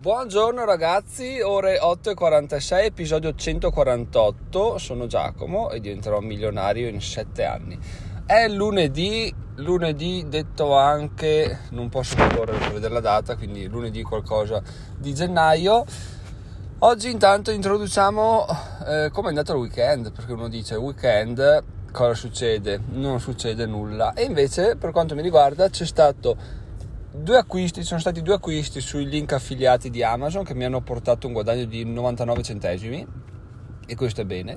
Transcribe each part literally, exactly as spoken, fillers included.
Buongiorno ragazzi, ore otto e quarantasei, episodio centoquarantotto, sono Giacomo e diventerò milionario in sette anni. È lunedì, lunedì detto anche, non posso correre per vedere la data, quindi lunedì qualcosa di gennaio. Oggi intanto introduciamo eh, come è andato il weekend, perché uno dice weekend, cosa succede? Non succede nulla. E invece per quanto mi riguarda c'è stato... Due acquisti, sono stati due acquisti sui link affiliati di Amazon che mi hanno portato un guadagno di novantanove centesimi, e questo è bene,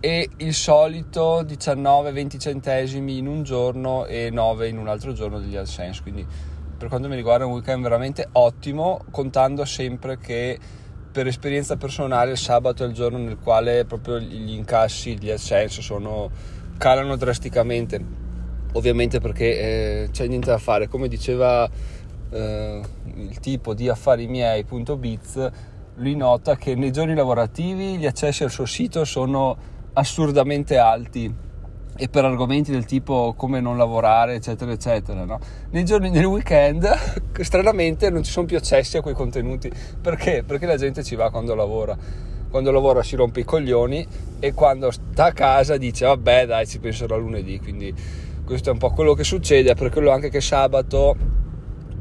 e il solito diciannove venti centesimi in un giorno e nove in un altro giorno degli AdSense, quindi per quanto mi riguarda è un weekend veramente ottimo, contando sempre che per esperienza personale il sabato è il giorno nel quale proprio gli incassi degli AdSense sono, calano drasticamente. Ovviamente perché eh, c'è niente da fare, come diceva eh, il tipo di affari miei.biz, lui nota che nei giorni lavorativi gli accessi al suo sito sono assurdamente alti e per argomenti del tipo come non lavorare eccetera eccetera, no? Nei giorni del weekend stranamente non ci sono più accessi a quei contenuti, perché? Perché la gente ci va quando lavora. Quando lavora si rompe i coglioni e quando sta a casa dice vabbè dai ci penserò lunedì, quindi questo è un po' quello che succede, per quello anche che sabato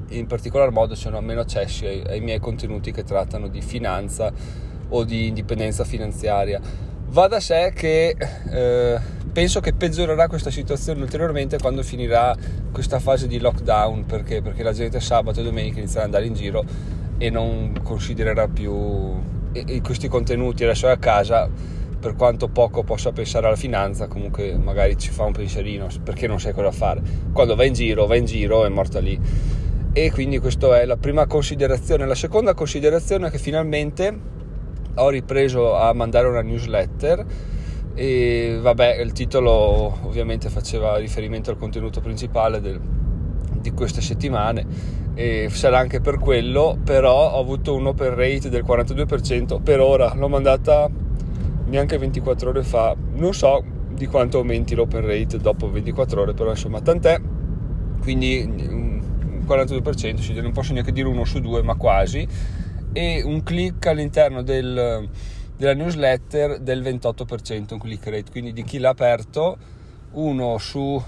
in particolar modo sono meno accessi ai, ai miei contenuti che trattano di finanza o di indipendenza finanziaria. Va da sé che eh, penso che peggiorerà questa situazione ulteriormente quando finirà questa fase di lockdown, perché perché la gente sabato e domenica inizierà ad andare in giro e non considererà più questi contenuti. Adesso è a casa, per quanto poco possa pensare alla finanza, comunque magari ci fa un pensierino perché non sai cosa fare. Quando va in giro, va in giro, è morta lì. E quindi questa è la prima considerazione. La seconda considerazione è che finalmente ho ripreso a mandare una newsletter e vabbè, il titolo ovviamente faceva riferimento al contenuto principale del, di queste settimane e sarà anche per quello, però ho avuto un open rate del quarantadue per cento per ora, l'ho mandata neanche ventiquattro ore fa, non so di quanto aumenti l'open rate dopo ventiquattro ore, però insomma tant'è, quindi un quarantadue per cento, sì, non posso neanche dire uno su due ma quasi, e un click all'interno del, della newsletter del ventotto per cento, un click rate, quindi di chi l'ha aperto uno su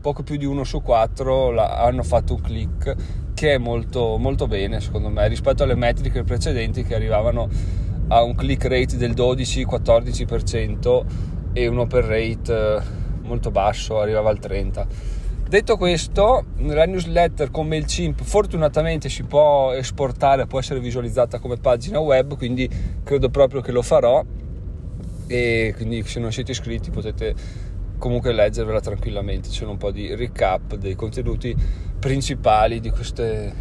poco più di uno su quattro la, hanno fatto un click, che è molto, molto bene secondo me rispetto alle metriche precedenti che arrivavano ha un click rate del dodici quattordici per cento e un open rate molto basso, arrivava al trenta per cento. Detto questo, la newsletter con MailChimp fortunatamente si può esportare, può essere visualizzata come pagina web, quindi credo proprio che lo farò, e quindi se non siete iscritti potete comunque leggervela tranquillamente. C'è un po' di recap dei contenuti principali di queste,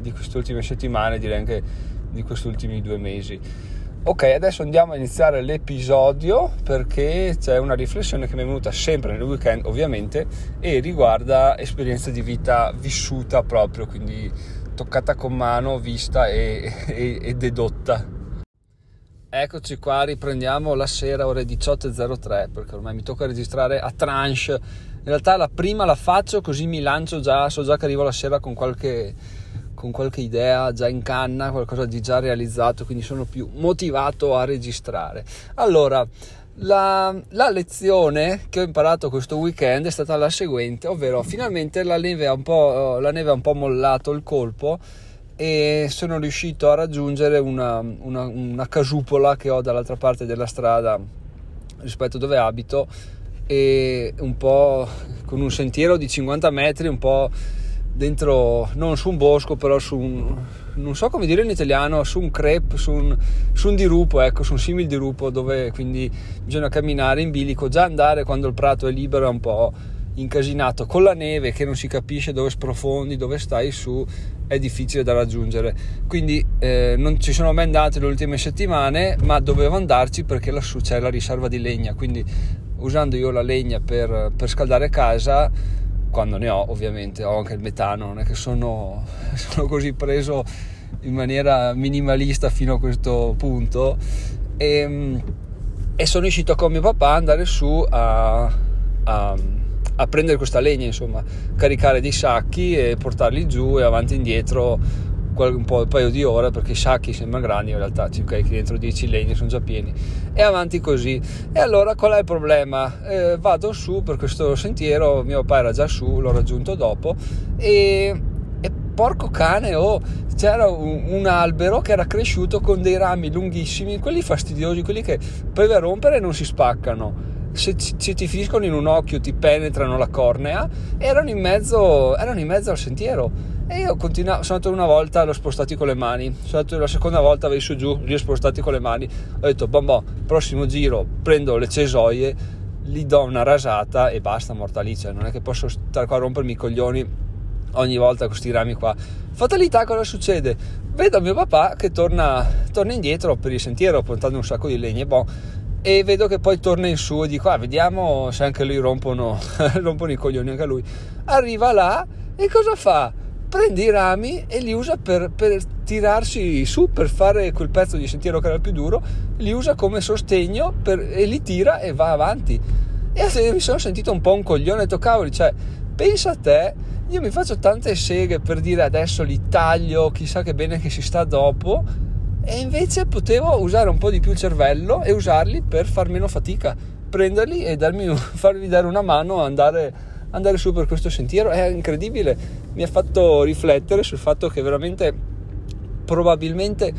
di queste ultime settimane, direi anche di questi ultimi due mesi. Ok, adesso andiamo a iniziare l'episodio perché c'è una riflessione che mi è venuta sempre nel weekend ovviamente e riguarda esperienza di vita vissuta proprio, quindi toccata con mano, vista e, e, e dedotta. Eccoci qua, riprendiamo la sera ore diciotto e zero tre perché ormai mi tocca registrare a tranche. In realtà la prima la faccio così mi lancio già, so già che arrivo la sera con qualche... con qualche idea già in canna, qualcosa di già realizzato, quindi sono più motivato a registrare. Allora, la, la lezione che ho imparato questo weekend è stata la seguente, ovvero finalmente la neve ha un po', la neve ha un po' mollato il colpo e sono riuscito a raggiungere una, una, una casupola che ho dall'altra parte della strada rispetto dove abito, e un po' con un sentiero di cinquanta metri, un po' dentro, non su un bosco però su un, non so come dire in italiano, su un crepe, su un, su un dirupo, ecco, su un simil dirupo, dove quindi bisogna camminare in bilico. Già andare quando il prato è libero è un po' incasinato, con la neve che non si capisce dove sprofondi, dove stai su, è difficile da raggiungere, quindi eh, non ci sono mai andato le ultime settimane, ma dovevo andarci perché lassù c'è la riserva di legna, quindi usando io la legna per, per scaldare casa quando ne ho, ovviamente ho anche il metano, non è che sono, sono così preso in maniera minimalista fino a questo punto, e, e sono riuscito con mio papà ad andare su a, a, a prendere questa legna, insomma caricare dei sacchi e portarli giù e avanti e indietro un po', un paio di ore, perché i sacchi sembrano grandi, in realtà circa dentro dieci legni sono già pieni, e avanti così. E allora qual è il problema? Eh, vado su per questo sentiero, mio papà era già su, l'ho raggiunto dopo, e, e porco cane, oh, c'era un, un albero che era cresciuto con dei rami lunghissimi, quelli fastidiosi, quelli che poi per rompere non si spaccano. Se, se ti finiscono in un occhio, ti penetrano la cornea. Erano in mezzo, erano in mezzo al sentiero. E io continuavo, sono andato una volta, l'ho spostati con le mani. Sono andato la seconda volta, vai su giù, li ho spostati con le mani. Ho detto, bombò, prossimo giro prendo le cesoie, gli do una rasata e basta, mortalice. Non è che posso stare qua a rompermi i coglioni ogni volta con questi rami qua. Fatalità, cosa succede? Vedo mio papà che torna, torna indietro per il sentiero, portando un sacco di legne, boh. E vedo che poi torna in su e dico, ah, vediamo se anche lui rompono, rompono i coglioni anche a lui. Arriva là e cosa fa? Prende i rami e li usa per, per tirarsi su, per fare quel pezzo di sentiero che era il più duro, li usa come sostegno per, e li tira e va avanti. E mi sono sentito un po' un coglione, ho detto, cavoli, cioè, pensa a te, io mi faccio tante seghe per dire adesso li taglio, chissà che bene che si sta dopo, e invece potevo usare un po' di più il cervello e usarli per far meno fatica, prenderli e darmi, farmi dare una mano a andare, andare su per questo sentiero. È incredibile, mi ha fatto riflettere sul fatto che veramente, probabilmente,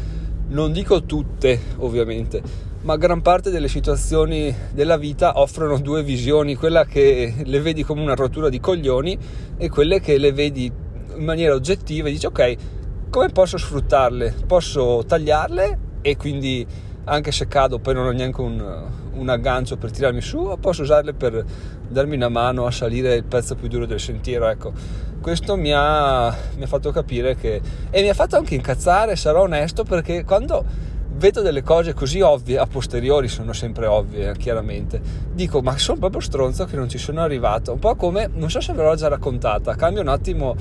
non dico tutte ovviamente, ma gran parte delle situazioni della vita offrono due visioni, quella che le vedi come una rottura di coglioni e quelle che le vedi in maniera oggettiva e dici, ok, come posso sfruttarle? Posso tagliarle e quindi anche se cado poi non ho neanche un, un aggancio per tirarmi su, o posso usarle per darmi una mano a salire il pezzo più duro del sentiero. Ecco, questo mi ha, mi ha fatto capire che, e mi ha fatto anche incazzare, sarò onesto, perché quando vedo delle cose così ovvie, a posteriori sono sempre ovvie, chiaramente, dico, ma sono proprio stronzo che non ci sono arrivato. Un po' come, non so se ve l'ho già raccontata, cambio un attimo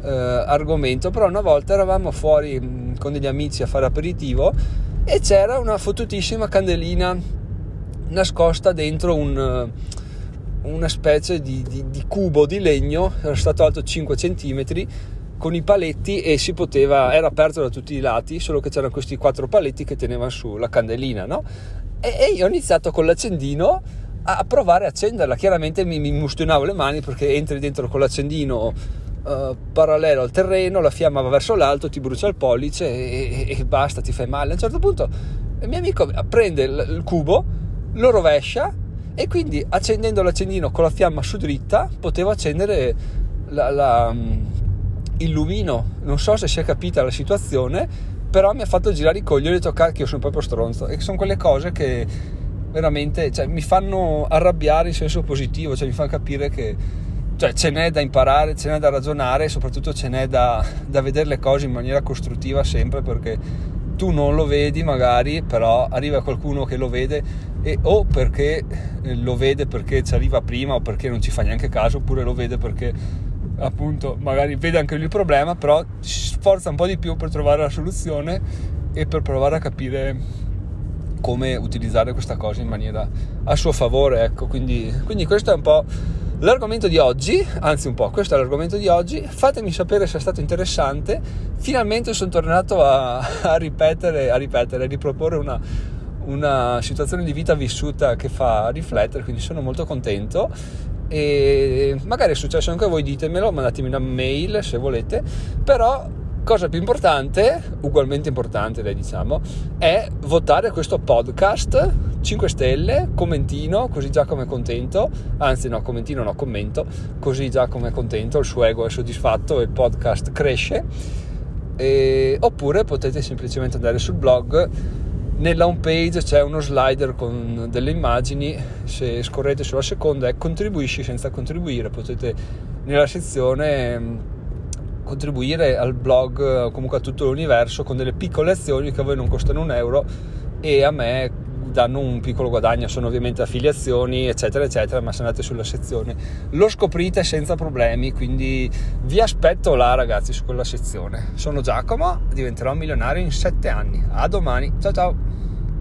Uh, argomento, però una volta eravamo fuori mh, con degli amici a fare aperitivo e c'era una fottutissima candelina nascosta dentro un, uh, una specie di, di, di cubo di legno, era stato alto cinque centimetri con i paletti, e si poteva, era aperto da tutti i lati, solo che c'erano questi quattro paletti che tenevano su la candelina, no? E, e io ho iniziato con l'accendino a, a provare a accenderla, chiaramente mi, mi mustionavo le mani, perché entri dentro con l'accendino Uh, parallelo al terreno, la fiamma va verso l'alto, ti brucia il pollice e, e, e basta, ti fai male. A un certo punto il mio amico prende il, il cubo, lo rovescia e quindi accendendo l'accendino con la fiamma su dritta potevo accendere la, la, il lumino. Non so se si è capita la situazione, però mi ha fatto girare i coglioni e ho detto, cacchio, sono proprio stronzo. E sono quelle cose che veramente, cioè, mi fanno arrabbiare in senso positivo, cioè mi fanno capire che, cioè, ce n'è da imparare, ce n'è da ragionare e soprattutto ce n'è da, da vedere le cose in maniera costruttiva sempre, perché tu non lo vedi magari, però arriva qualcuno che lo vede e o perché lo vede perché ci arriva prima o perché non ci fa neanche caso, oppure lo vede perché appunto magari vede anche lui il problema, però sforza un po' di più per trovare la soluzione e per provare a capire come utilizzare questa cosa in maniera a suo favore, ecco. Quindi, quindi questo è un po' l'argomento di oggi, anzi un po', questo è l'argomento di oggi. Fatemi sapere se è stato interessante. Finalmente sono tornato a, a ripetere, a ripetere, a riproporre una, una situazione di vita vissuta che fa riflettere, quindi sono molto contento. E magari è successo anche a voi, ditemelo, mandatemi una mail se volete, però cosa più importante, ugualmente importante lei diciamo, è votare questo podcast cinque stelle, commentino, così Giacomo è contento, anzi no, commentino no, commento, così Giacomo è contento, il suo ego è soddisfatto e il podcast cresce. E, oppure potete semplicemente andare sul blog, nella home page c'è uno slider con delle immagini, se scorrete sulla seconda è contribuisci senza contribuire, potete nella sezione contribuire al blog o comunque a tutto l'universo con delle piccole azioni che a voi non costano un euro e a me danno un piccolo guadagno, sono ovviamente affiliazioni eccetera eccetera, ma se andate sulla sezione lo scoprite senza problemi, quindi vi aspetto là ragazzi su quella sezione. Sono Giacomo, diventerò milionario in sette anni, a domani, ciao ciao.